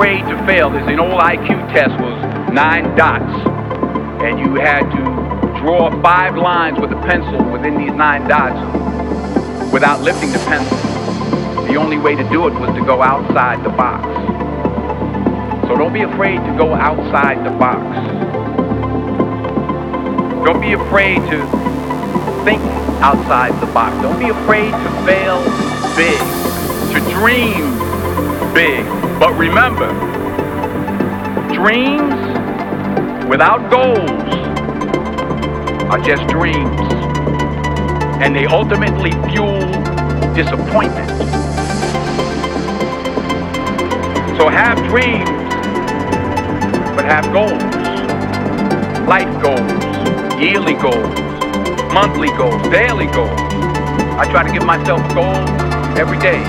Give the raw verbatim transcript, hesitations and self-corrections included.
grade to fail is in old I Q test was nine dots, and you had to draw five lines with a pencil within these nine dots without lifting the pencil. The only way to do it was to go outside the box. So don't be afraid to go outside the box. Don't be afraid to think outside the box. Don't be afraid to fail big, to dream big. But remember, dreams without goals are just dreams, and they ultimately fuel disappointment. So have dreams, but have goals. Life goals, yearly goals, monthly goals, daily goals. I try to give myself goals every day.